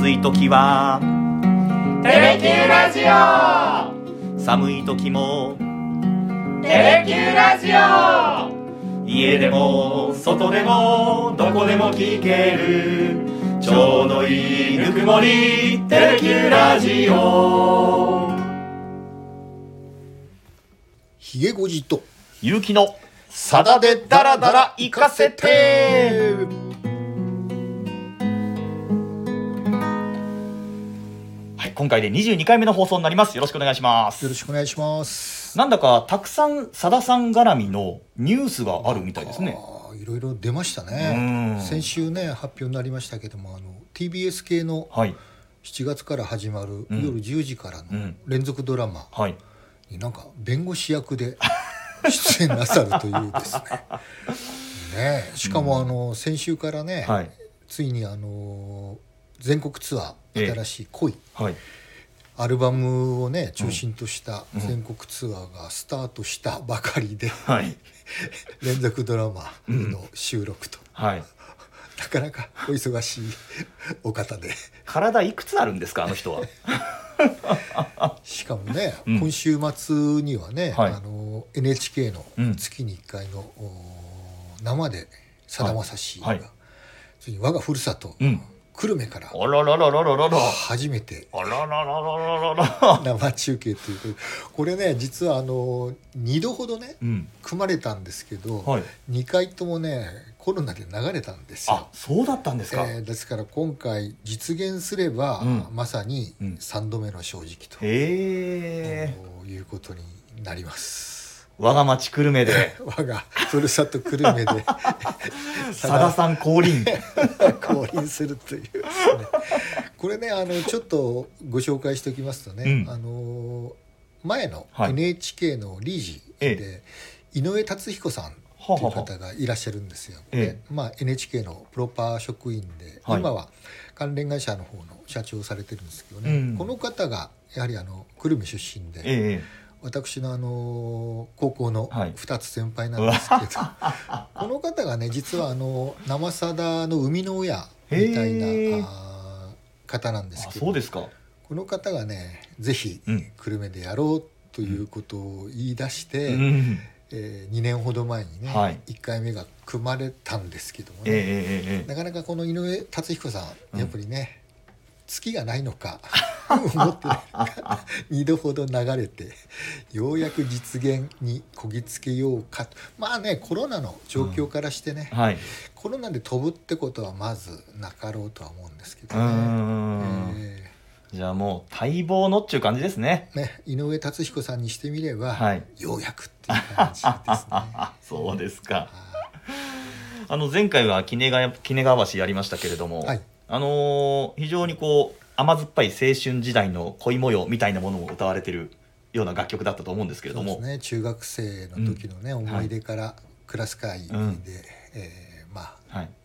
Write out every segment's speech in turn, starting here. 暑い時はテレキューラジオ、寒い時もテレキューラジオ、家でも外でもどこでも聞ける、ちょうどいいぬくもりテレキューラジオ。ひげごじとゆうきのさだでダラダラ行かせて。はい、今回で22回目の放送になります。よろしくお願いします。よろしくお願いします。なんだかたくさんさださん絡みのニュースがあるみたいですね。いろいろ出ましたね。先週ね発表になりましたけども、TBS 系の7月から始まる夜10時からの連続ドラマになんか弁護士役で出演なさるというです ねしかも先週からね、はい、ついに全国ツアー新しい恋、はい、アルバムをね中心とした全国ツアーがスタートしたばかりで、はい、連続ドラマの収録と、はい、なかなかお忙しいお方で。体いくつあるんですかあの人は。しかもね、今週末にはね、はい、NHK の月に1回の、生でさだまさしが、はいはい、ついに我がふるさと、久留米から初めて生中継という。これね実は2度ほどね、組まれたんですけど、はい、2回ともねコロナで流れたんですよ。あ、そうだったんですか。ですから今回実現すれば、まさに3度目の正直と、いうことになります。我が町久留米で我がふるさと久留米でさださん降臨降臨するというですね。これねちょっとご紹介しておきますとね、前の NHK の理事で、井上達彦さんという方がいらっしゃるんですよ。NHK のプロパー職員で、今は関連会社の方の社長をされてるんですけどね、この方がやはり久留米出身で、私の高校の2つ先輩なんですけど、この方がね実は生さだの生みの親みたいな方なんですけど、そうですか。この方がねぜひ久留米でやろうということを言い出して、2年ほど前にね、1回目が組まれたんですけどもね、なかなかこの井上達彦さんやっぱりね、月がないのか思って2度ほど流れて、ようやく実現にこぎつけようかと。まあねコロナの状況からしてね、コロナで飛ぶってことはまずなかろうとは思うんですけどね。じゃあもう待望のっていう感じですね。井上達彦さんにしてみれば、ようやくっていう感じですね。そうですか。前回は杵川橋やりましたけれども、非常にこう甘酸っぱい青春時代の恋模様みたいなものを歌われてるような楽曲だったと思うんですけれども、そうですね、中学生の時のね、思い出からクラス会で、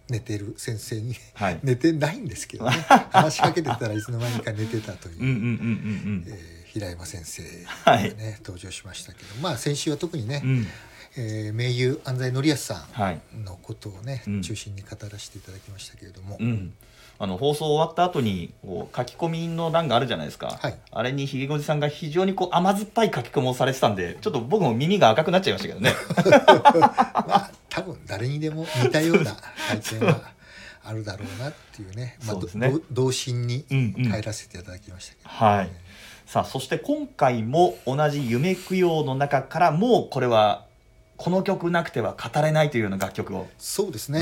寝てる先生に、寝てないんですけどね、話しかけてたらいつの間にか寝てたという平山先生がね、登場しましたけど、先週は特にね、名優安西紀康さんのことをね、中心に語らせていただきましたけれども、放送終わった後にこう書き込みの欄があるじゃないですか、あれにひげごじさんが非常にこう甘酸っぱい書き込みをされてたんで、ちょっと僕も耳が赤くなっちゃいましたけどね。多分誰にでも似たような体験はあるだろうなっていうね、童心に帰らせていただきましたけど、さあそして今回も同じ夢供養の中から、もうこれはこの曲なくては語れないというような楽曲を。そうですね、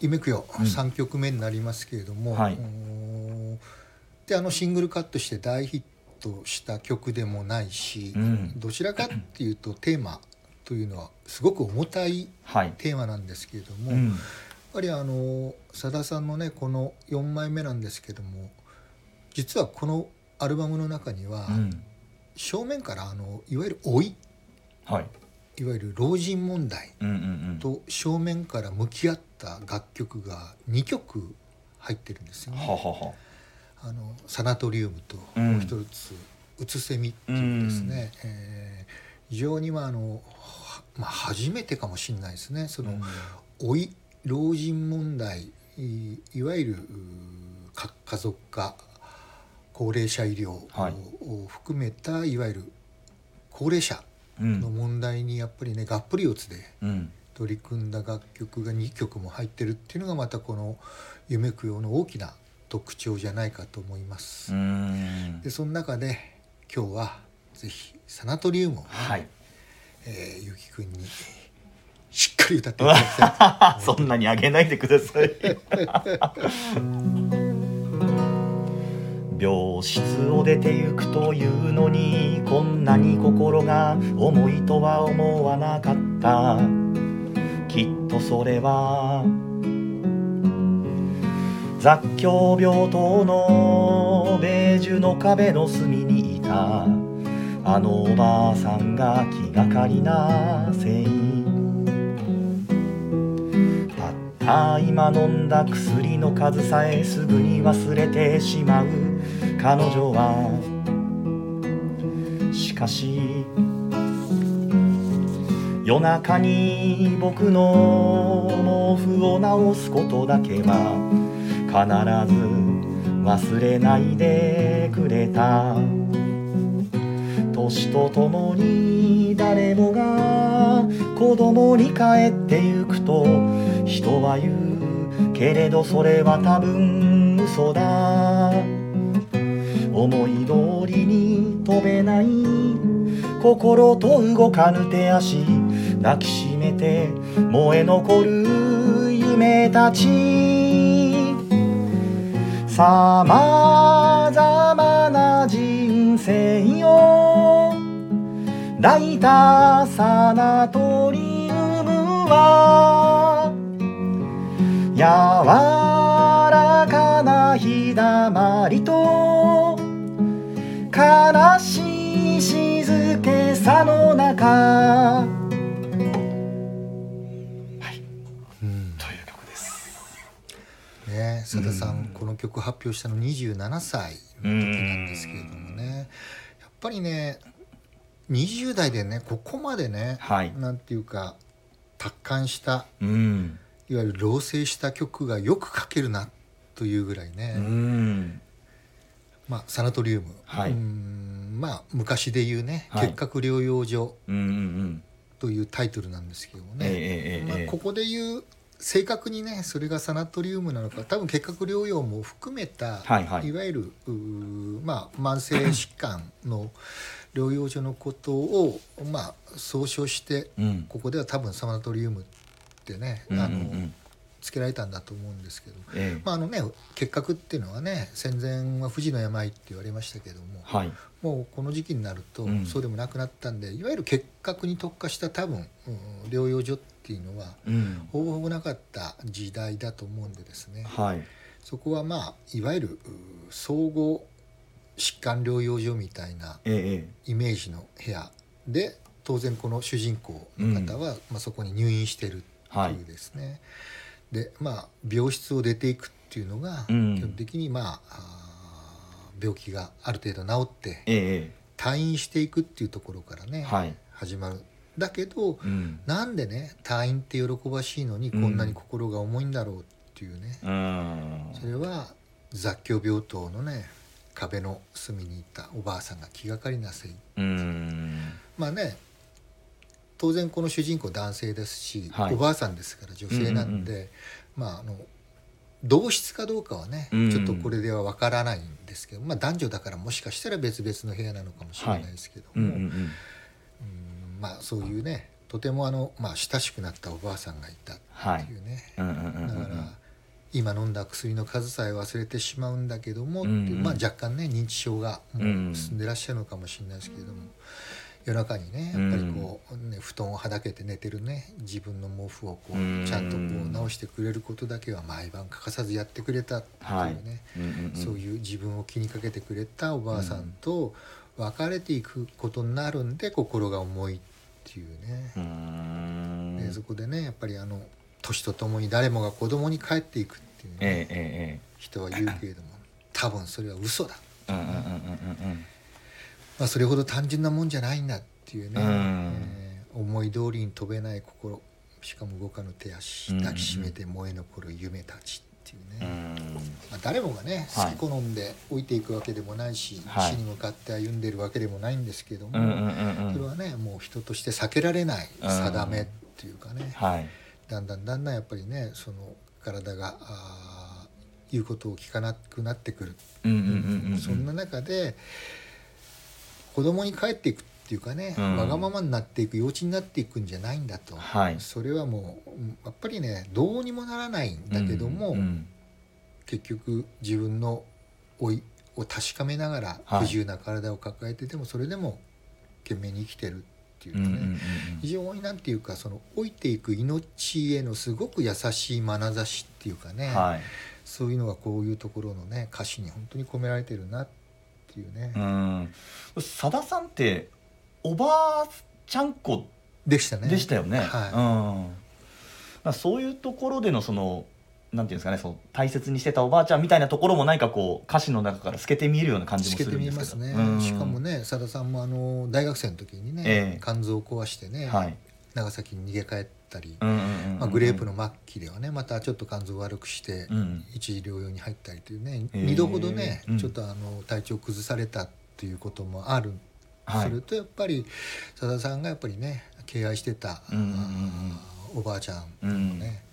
夢供養3曲目になりますけれども、でシングルカットして大ヒットした曲でもないし、どちらかっていうとテーマというのはすごく重たいテーマなんですけれども、やっぱりさださんのねこの4枚目なんですけども、実はこのアルバムの中には、正面からいわゆる老い、いわゆる老人問題と正面から向き合った楽曲が2曲入ってるんですよね。サナトリウムと、もう一つうつせみっていうですね、非常に初めてかもしれないですね、その老人問題、いわゆる核家族化、高齢者医療を含めたいわゆる高齢者の問題にやっぱりね、がっぷり四つで取り組んだ楽曲が2曲も入ってるっていうのがまたこの夢供養の大きな特徴じゃないかと思います。でその中で今日はぜひサナトリウムを、ね、はい、ゆきくんにしっかり歌っていただきたいそんなにあげないでください病室を出て行くというのにこんなに心が重いとは思わなかった。きっとそれは雑居病棟のベージュの壁の隅にいたあのおばあさんが気がかりなせい。たった今飲んだ薬の数さえすぐに忘れてしまう彼女は、しかし夜中に僕の毛布を直すことだけは必ず忘れないでくれた。年とともに誰もが子供に帰ってゆくと人は言うけれどそれは多分嘘だ。思い通りに飛べない心と動かぬ手足抱きしめて燃え残る夢たち。さまざまな人生を抱いたサナトリウムは柔らかな日だまりと悲しい静けさの中、はい、という曲です、ね、さださん、この曲発表したの27歳の時なんですけれどもね、やっぱりね20代でねここまでね、はい、なんていうか達観した、いわゆる老成した曲がよく書けるなというぐらいね、まあ、サナトリウム、はい、まあ、昔で言うね、はい、結核療養所というタイトルなんですけどもね、まあ、ここで言う正確にねそれがサナトリウムなのか、多分結核療養も含めた、はいはい、いわゆる、まあ、慢性疾患の療養所のことを、まあ、総称して、ここでは多分サナトリウムってね、つけられたんだと思うんですけど、まあ、あのね結核っていうのはね戦前は不治の病って言われましたけども、はい、もうこの時期になるとそうでもなくなったんで、いわゆる結核に特化した多分、療養所っていうのは、ほぼほぼなかった時代だと思うんでですね、はい、そこはまあいわゆる総合疾患療養所みたいなイメージの部屋で、当然この主人公の方は、まあ、そこに入院してるっていうですね、はい、でまあ、病室を出ていくっていうのが、基本的に、まあ、病気がある程度治って、退院していくっていうところからね、はい、始まる。だけど、なんでね退院って喜ばしいのにこんなに心が重いんだろうっていうね、それは雑居病棟のね壁の隅にいたおばあさんが気がかりなせい、まあね当然この主人公男性ですし、はい、おばあさんですから女性なんで、まあ、あの同室かどうかはね、ちょっとこれでは分からないんですけど、まあ、男女だからもしかしたら別々の部屋なのかもしれないですけども、まあ、そういうねとてもあの、まあ、親しくなったおばあさんがいたっていうね、だから今飲んだ薬の数さえ忘れてしまうんだけども、まあ、若干ね認知症がもう進んでらっしゃるのかもしれないですけれども、夜中にねやっぱりこう、布団をはだけて寝てるね自分の毛布をこうちゃんとこう直してくれることだけは毎晩欠かさずやってくれたっていうね、そういう自分を気にかけてくれたおばあさんと別れていくことになるんで、心が重いっていうね、でそこでねやっぱりあの年とともに誰もが子供に帰っていくっていう、人は言うけれども多分それは嘘だ、まあ、それほど単純なもんじゃないんだっていうね、思い通りに飛べない心、しかも動かぬ手足、抱きしめて燃え残る夢たちっていうね、まあ、誰もがね好き好んで置いていくわけでもないし、はい、死に向かって歩んでるわけでもないんですけども、それはねもう人として避けられない定めっていうかね、はい、だんだんやっぱりねその体が言うことを聞かなくなってくる、そんな中で子供に帰っていくっていうかね、わがままになっていく幼稚になっていくんじゃないんだと、はい、それはもうやっぱりねどうにもならないんだけども、結局自分の老いを確かめながら不自由な体を抱えてでもそれでも懸命に生きてるっていうかね、非常になんていうかその老いていく命へのすごく優しい眼差しっていうかね、はい、そういうのがこういうところのね歌詞に本当に込められてるなっていうね。さださんっておばあちゃん子でしたね。でしたよね。はい。だそういうところでのそのなんていうんですかね、その大切にしてたおばあちゃんみたいなところも何かこう歌詞の中から透けて見えるような感じもするんですけど、透けて見えますね。しかもねさださんも大学生の時にね、肝臓を壊してね、はい、長崎に逃げ帰ったり、まあ、グレープの末期ではねまたちょっと肝臓を悪くして、一時療養に入ったりというね、2度ほどね、ちょっと体調崩されたということもある、はい、それとやっぱりさださんがやっぱりね敬愛してた、おばあちゃんのね、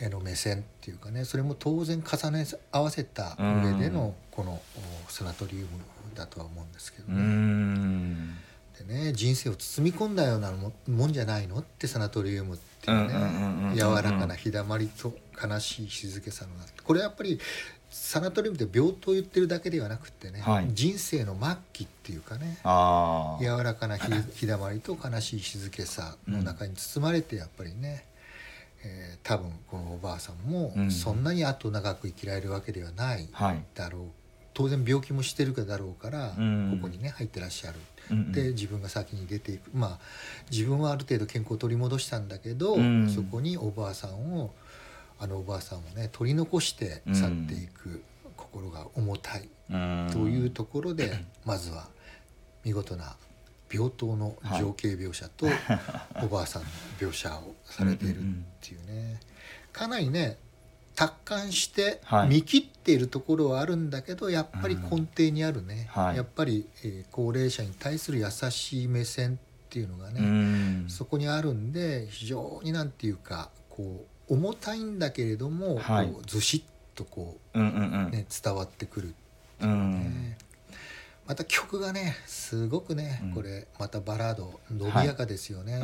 の目線っていうかね、それも当然重ね合わせた上でのこのサナトリウムだとは思うんですけどね。でね人生を包み込んだようなもんじゃないのってサナトリウムっていうね、柔らかな日だまりと悲しい静けさの中、これはやっぱりサナトリウムって病棟を言ってるだけではなくてね、人生の末期っていうかね、柔らかな 日だまりと悲しい静けさの中に包まれてやっぱりね、多分このおばあさんもそんなにあと長く生きられるわけではないだろう、当然病気もしてるだろうから、ここにね入ってらっしゃる、で自分が先に出ていく、まあ自分はある程度健康を取り戻したんだけど、そこにおばあさんをおばあさんをね取り残して去っていく、心が重たい、というところでまずは見事な病棟の情景描写とおばあさんの描写をされているっていうね、かなりね達観して見切っているところはあるんだけど、やっぱり根底にあるね、やっぱり、高齢者に対する優しい目線っていうのがね、そこにあるんで、非常になんていうかこう重たいんだけれども、こうずしっとこう、ね、伝わってくるっていうね、また曲がねすごくね、これまたバラード伸びやかですよね、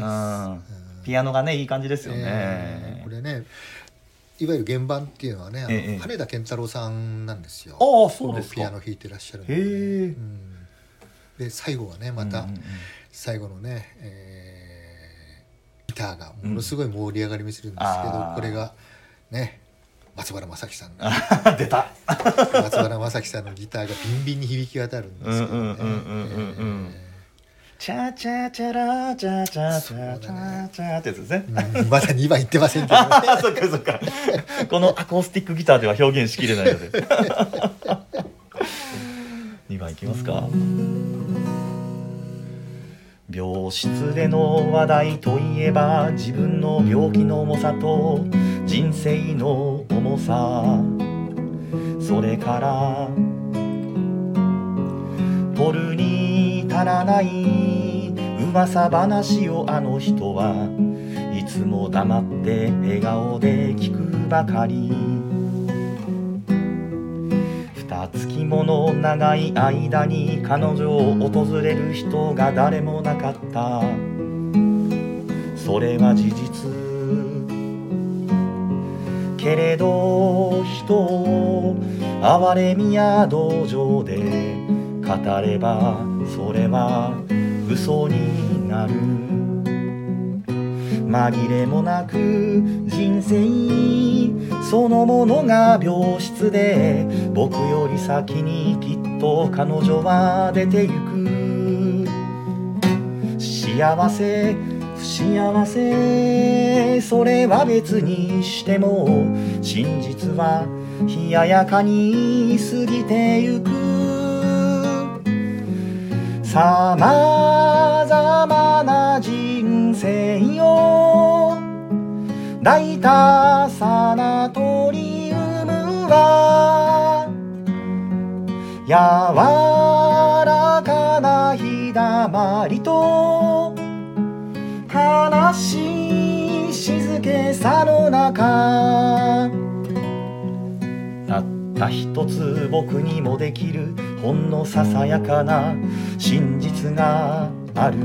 ピアノがねいい感じですよね、これねいわゆる原版っていうのはね、羽田健太郎さんなんですよ。そうですか。ピアノ弾いてらっしゃるんで、ね、で最後はねまた最後のね、ギターがものすごい盛り上がり見せるんですけど、これがね松原正樹さんが出た松原正樹さんのギターがビンビンに響き渡るんですけどね、チャチャチャラチャチャチャチャチャってやつですね、まだ2番言ってませんけどねそっかそっかこのアコースティックギターでは表現しきれないので2番いきますか。病室での話題といえば自分の病気の重さと人生の重さ、それから取るに足らない噂話をあの人はいつも黙って笑顔で聞くばかり、二月もの長い間に彼女を訪れる人が誰もなかった、それは事実けれど、人を哀れみや同情で語ればそれは嘘になる、紛れもなく人生そのものが病室で、僕より先にきっと彼女は出てゆく、幸せ不幸せそれは別にしても真実は冷ややかに過ぎてゆく、さまざまな人生を抱いたサナトリウムが柔らかな日だまりと話し静けさの中、たった一つ僕にもできるほんのささやかな真実がある。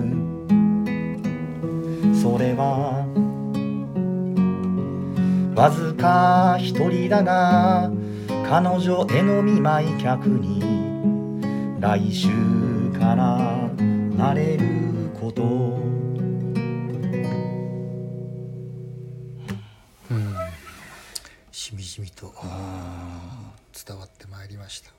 それはわずか一人だが彼女への見舞い客に来週からなれること。しみじみと伝わってまいりました。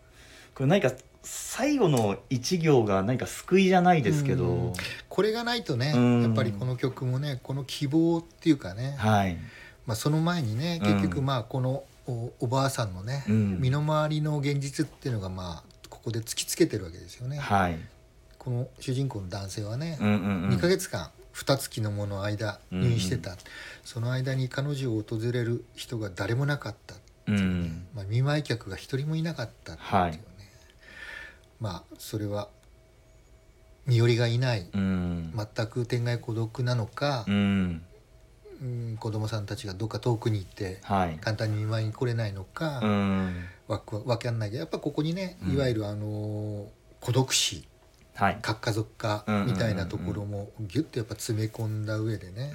これ何か最後の一行が何か救いじゃないですけど、これがないとね、やっぱりこの曲もね、この希望っていうかね、はい、まあ、その前にね、結局まあこの おばあさんのね、身の回りの現実っていうのがまあここで突きつけてるわけですよね、はい、この主人公の男性はね、2ヶ月間2月のもの間入院してた、その間に彼女を訪れる人が誰もなかったっていうね、まあ、見舞い客が一人もいなかったっていうね、はい、まあそれは身寄りがいない、全く天涯孤独なのか、子供さんたちがどっか遠くに行って簡単に見舞いに来れないのか、わかんないけど、やっぱここにね、いわゆる孤独死、核家族化みたいなところもギュッとやっぱ詰め込んだ上でね、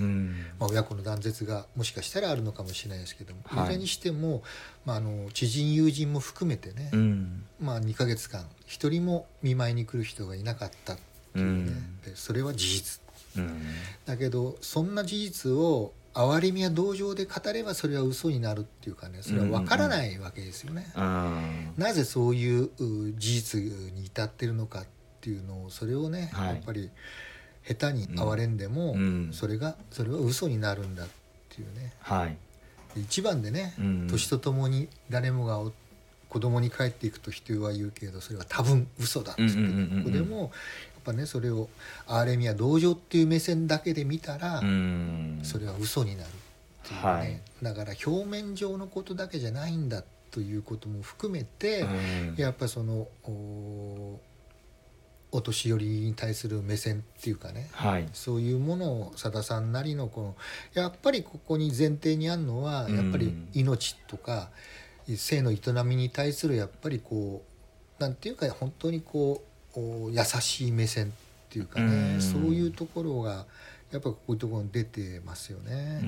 まあ、親子の断絶がもしかしたらあるのかもしれないですけども、いずれにしても、まあ、知人友人も含めてね、まあ、2ヶ月間一人も見舞いに来る人がいなかったっていうね、でそれは事実、だけどそんな事実を哀れみや同情で語ればそれは嘘になるっていうかね、それは分からないわけですよね、なぜそういう事実に至ってるのかっていうのを、それをね、やっぱり下手に哀れんでも、それは嘘になるんだっていうね、一番でね、年とともに誰もが子供に帰っていくと人は言うけど、それは多分嘘だって言って、ここでもやっぱね、それを哀れみや同情っていう目線だけで見たら、それは嘘になるっていうね、だから表面上のことだけじゃないんだということも含めて、やっぱそのお年寄りに対する目線っていうかね、そういうものをさださんなりのこのやっぱりここに前提にあるのは、やっぱり命とか生の営みに対するやっぱりこうなんていうか、本当にこう優しい目線っていうかね、そういうところがやっぱこういうところに出てますよね、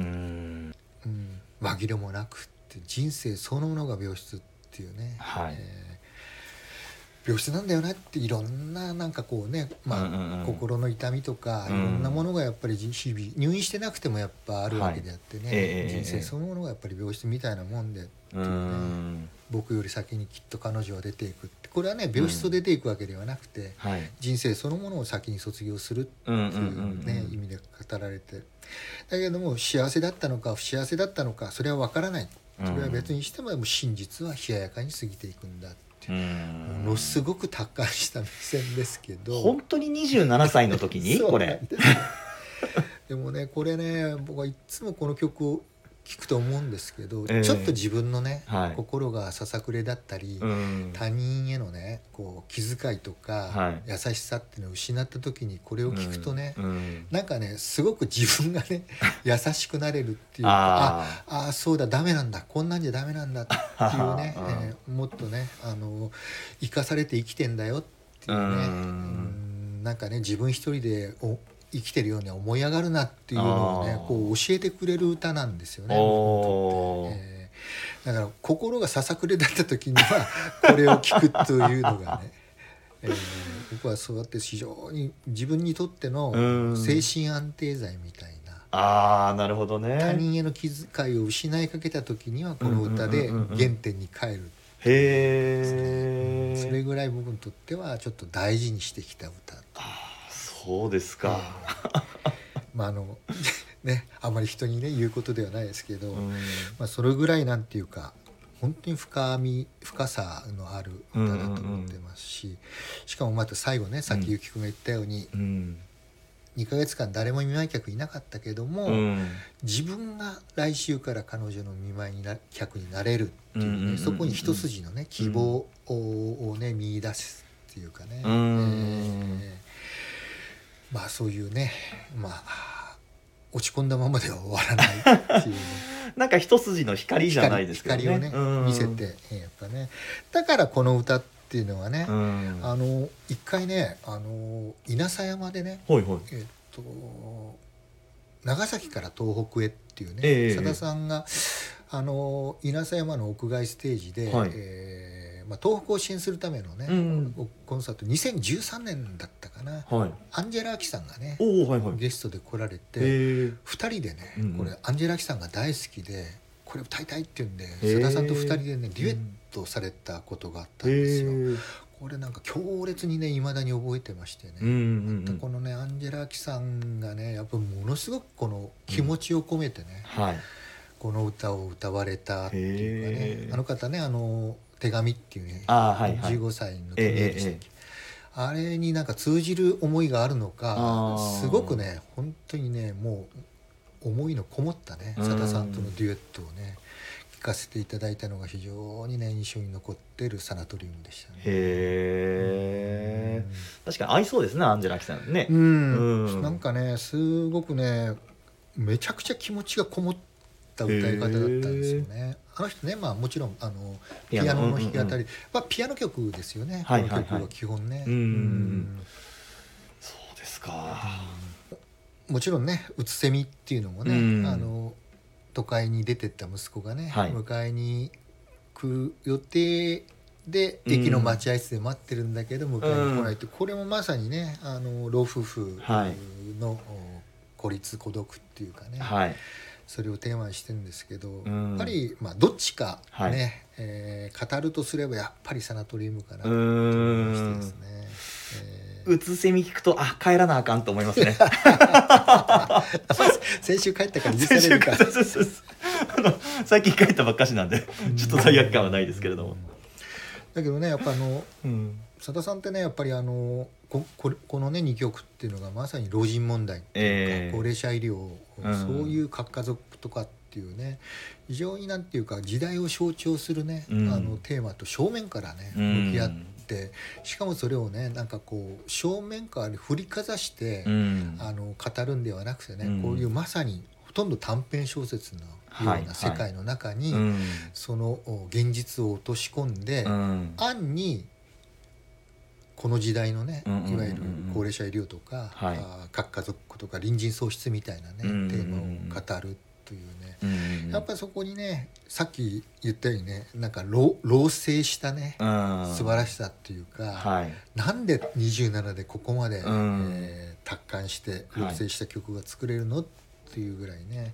紛れもなくって人生そのものが病室っていうね、病室なんだよねって、いろんななんかこうね、まあ心の痛みとかいろんなものがやっぱり日々入院してなくてもやっぱあるわけであってね、人生そのものがやっぱり病室みたいなもんでっていうね、僕より先にきっと彼女は出ていくって、これはね病室を出ていくわけではなくて、人生そのものを先に卒業するっていうね、意味で語られてる。だけども幸せだったのか不幸せだったのか、それは分からない、それは別にしても、真実は冷ややかに過ぎていくんだ。ものすごく達観した目線ですけど、本当に27歳の時にこれでもね、これね、僕はいつもこの曲を聴くと思うんですけど、ちょっと自分のね、心がささくれだったり、他人へのねこう気遣いとか、優しさっていうのを失った時にこれを聴くとね、なんかねすごく自分がね優しくなれるっていうか、ああそうだ、ダメなんだ、こんなんじゃダメなんだっていうねもっとね生かされて生きてんだよっていうね、なんかね自分一人で生きてるように思い上がるなっていうのをね、こう教えてくれる歌なんですよね、だから心がささくれだった時にはこれを聴くというのがね、僕はそうやって非常に自分にとっての精神安定剤みたいな、なるほどね、他人への気遣いを失いかけた時にはこの歌で原点に帰る、へえ、それぐらい僕にとってはちょっと大事にしてきた歌。そうですか、まあね、あまり人にね言うことではないですけど、まあ、それぐらいなんていうか本当に深さのある歌だと思ってますし、しかもまた最後ね、さっきゆきくんが言ったように、2ヶ月間誰も見舞い客いなかったけども、うん、自分が来週から彼女の見舞い客になれるっていう、ね、うんうんうん、そこに一筋の、ね、希望を、ね、見出すっていうかね、うん、まあ、そういうね、まあ、落ち込んだままでは終わらないっていう、ね、なんか一筋の光じゃないですけどね、光をね、うん、見せて、やっぱね、だからこの歌っていうのはね、うん、一回ね、稲佐山でね、ほいほい、長崎から東北へっていうね、佐田さんが稲佐山の屋外ステージで、はい、まあ、東北を支援するためのね、うん、コンサート2013年だったかな、はい、アンジェラ・アキさんがね、はいはい、ゲストで来られて、2人でね、うん、これアンジェラ・アキさんが大好きでこれ歌いたいっていうんで、佐田さんと2人でね、デュエットされたことがあったんですよ。これなんか強烈にね、未だに覚えてましてね、うんうんうん、このねアンジェラ・アキさんがね、やっぱものすごくこの気持ちを込めてね、うん、はい、この歌を歌われたっていうかね、あの方ね、手紙っていうね、はいはい、15歳の時でしたっけ、あれになんか通じる思いがあるのか、すごくね、本当にね、もう思いのこもったね、佐田さんとのデュエットをね、聞かせていただいたのが非常にね、印象に残ってるサナトリウムでしたね。へー、うん、確かに合いそうですね、アンジェラ・アキさんね、うん、うん、なんかね、すごくね、めちゃくちゃ気持ちがこもって歌い方だったんですよね。あの人ね、まあ、もちろんピアノの弾き語り、うんうん、まあ、ピアノ曲ですよね、はいはいはい、この曲は基本ね、うん、うん、そうですか、うん、もちろんね、うつせみっていうのもね、うん、都会に出てった息子がね、はい、迎えに来る予定で駅の待合室で待ってるんだけど、迎えに来ないって、これもまさにね、老夫婦の孤立孤独っていうかね、はい、それをテーマにしてるんですけど、うん、やっぱり、まあ、どっちかね、はい、語るとすればやっぱりサナトリウムかなと思いましてですね。うつせみ聞くと、あ、帰らなあかんと思いますね。先週帰ったから許されるか。最近帰ったばっかしなんでちょっと罪悪感はないですけれども、うん、だけどね、やっぱうん、佐田さんってね、やっぱりこのね2曲っていうのがまさに老人問題っていうか、高齢者医療、うん、そういう核家族とかっていうね、非常になんていうか時代を象徴するね、うん、テーマと正面からね向き合って、うん、しかもそれをね、なんかこう正面から振りかざして、うん、語るんではなくてね、うん、こういうまさにほとんど短編小説のような世界の中に、はいはい、うん、その現実を落とし込んで、うん、暗にこの時代のね、うんうんうんうん、いわゆる高齢者医療とか、はい、核家族とか隣人喪失みたいなね、うんうんうん、テーマを語るというね、うんうん、やっぱりそこにね、さっき言ったようにね、なんか老成したね、うん、素晴らしさっていうか、はい、なんで27でここまで、うん、達観して老成した曲が作れるのっていうぐらいね、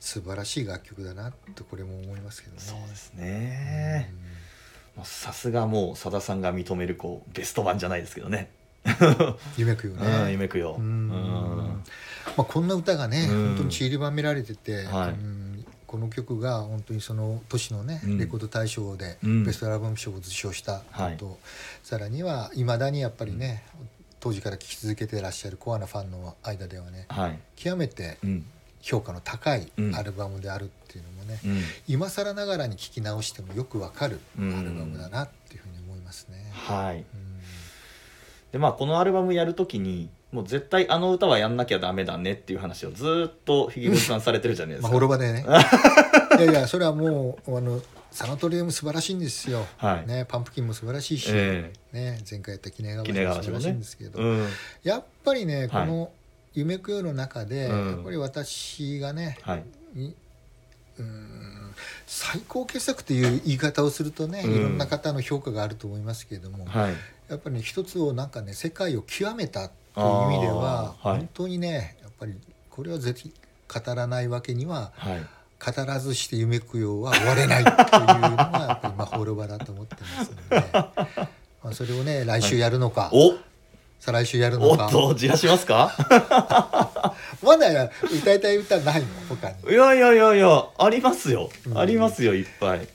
素晴らしい楽曲だなと、これも思いますけどね。そうですね、うん、さすがもう佐田さんが認めるこうベスト版じゃないですけどね。夢くよね、うん、夢くよ、うん、うん、まあ、こんな歌がね、うん、本当に散りばめられてて、はい、うん、この曲が本当にその年のね、うん、レコード大賞でベストアルバム賞を受賞したと、うん、さらにはいまだにやっぱりね、当時から聴き続けてらっしゃるコアなファンの間ではね、はい、極めて、うん、評価の高いアルバムであるっていうのもね、うん、今更ながらに聴き直してもよくわかるアルバムだなっていうふうに思いますね、うん、はい、うん、で、まあ、このアルバムやるときにもう絶対あの歌はやんなきゃダメだねっていう話をずっとひげぐちさんされてるじゃないですか。まあ、滅場でね。いやいや、それはもうサナトリウム素晴らしいんですよ、はい、ね、パンプキンも素晴らしいし、ね、前回やったキネガワも素晴らしいんですけど、ね、うん、やっぱりね、この、はい、夢くよの中で、うん、やっぱり私がね、はい、最高傑作という言い方をするとね、いろんな方の評価があると思いますけれども、はい、やっぱり、ね、一つをなんかね、世界を極めたという意味では、はい、本当にね、やっぱりこれはぜひ語らないわけには、はい、語らずして夢くよは終われないというのがやっぱり魔法の場だと思ってますので、まあ、それをね、来週やるのか、はい、再来週やるのか。おっと、じらしますか。まだ歌いたい歌ないの他に。いやいやいやいや、ありますよ、うん、ありますよ、いっぱい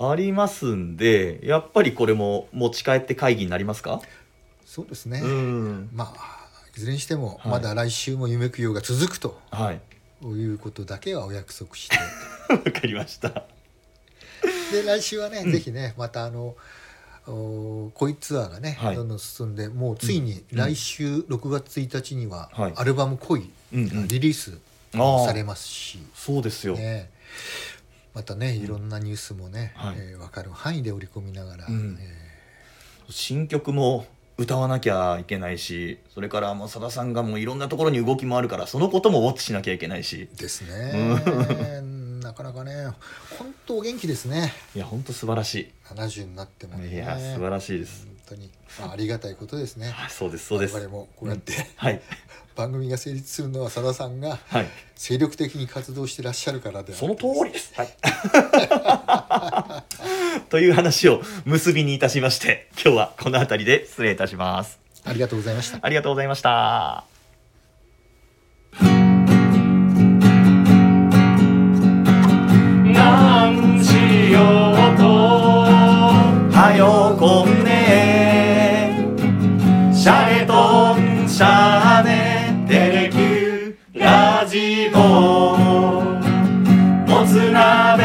ありますんで、やっぱりこれも持ち帰って会議になりますか。そうですね、うん、まあいずれにしてもまだ来週も夢供養が続くと、はい、いうことだけはお約束してわかりました。で来週はね、うん、ぜひねまた恋ツアーがね、はい、どんどん進んでもうついに来週6月1日にはアルバム恋がリリースされますし、うんうん、そうですよ、ね、またねいろんなニュースもね、うん分かる範囲で織り込みながら、うん新曲も歌わなきゃいけないし、それからもうさださんがもういろんなところに動きもあるからそのこともウォッチしなきゃいけないしですね、うん、なかなかね本当お元気ですね。いや本当素晴らしい、70になってもね、いや素晴らしいです本当に、まあ、ありがたいことですねそうですそうです、我々もこうやって、うんはい、番組が成立するのはさださんが精力的に活動してらっしゃるからで、その通りです、はいという話を結びにいたしまして、今日はこのあたりで失礼いたします。ありがとうございました。ありがとうございました。なんしようとはよこんねえ、シャレとんしゃねテレキューラジオもつな